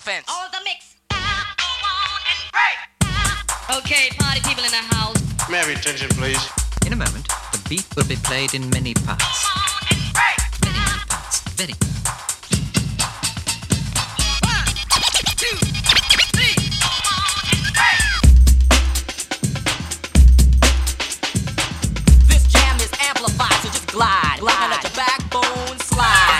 first offense. All the mix. Okay, party people in the house. May I have your attention, please? In a moment, the beat will be played in many parts. Many parts. Very. 1, 2, 3. This jam is amplified, so just glide. Glide. And let your backbone slide.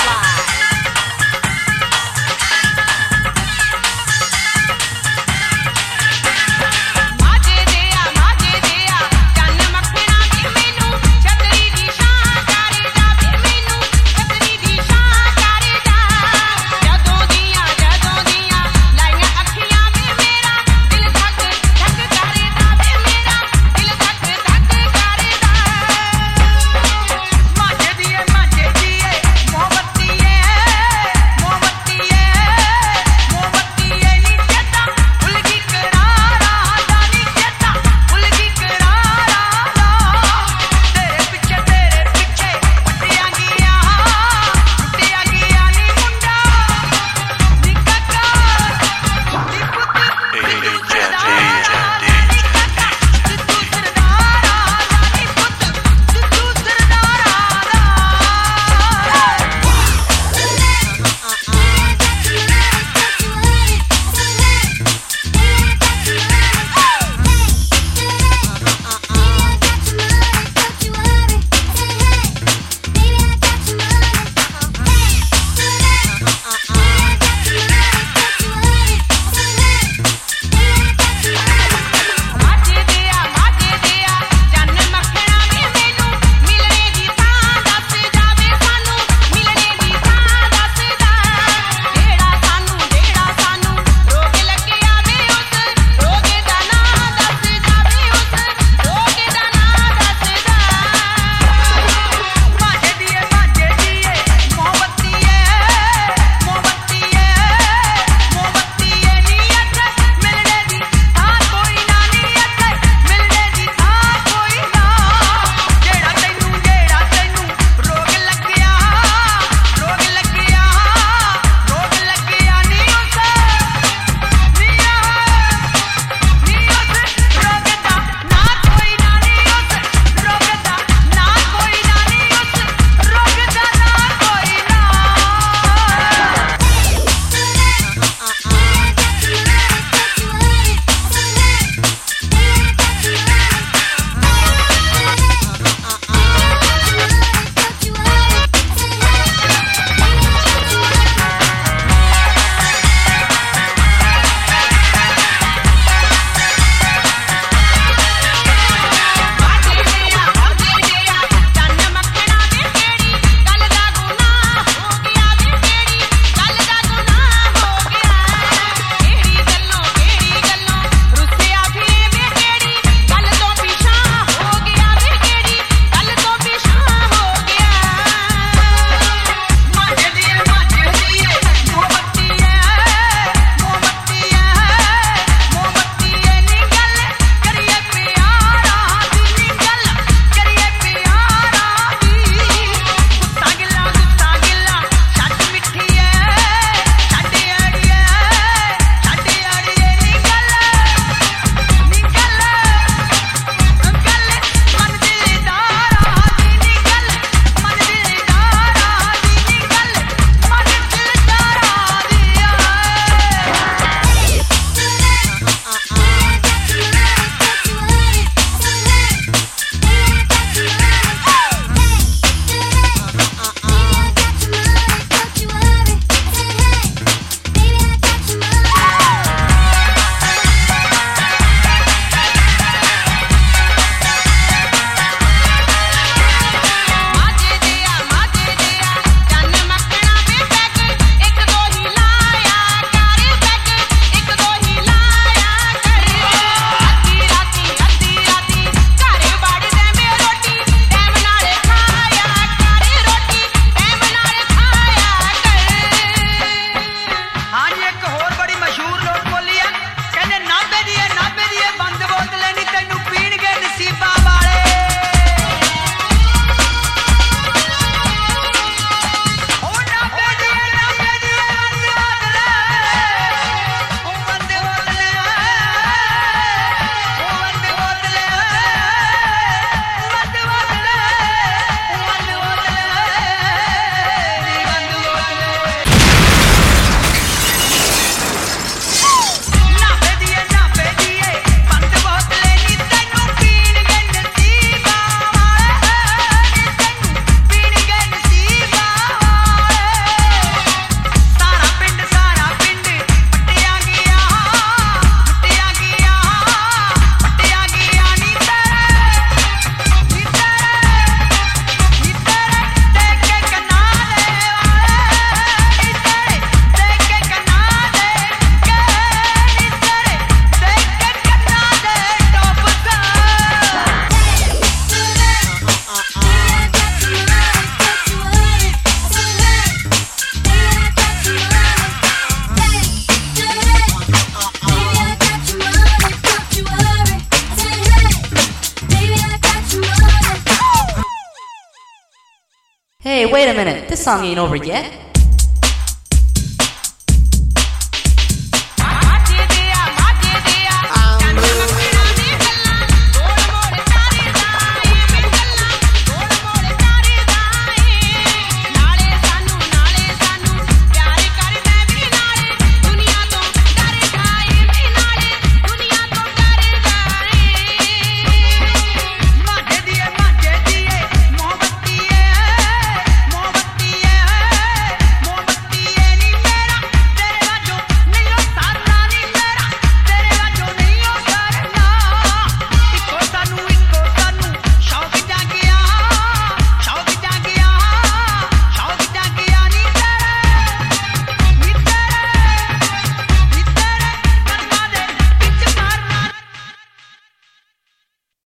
Hey, wait a minute, this song ain't over yet.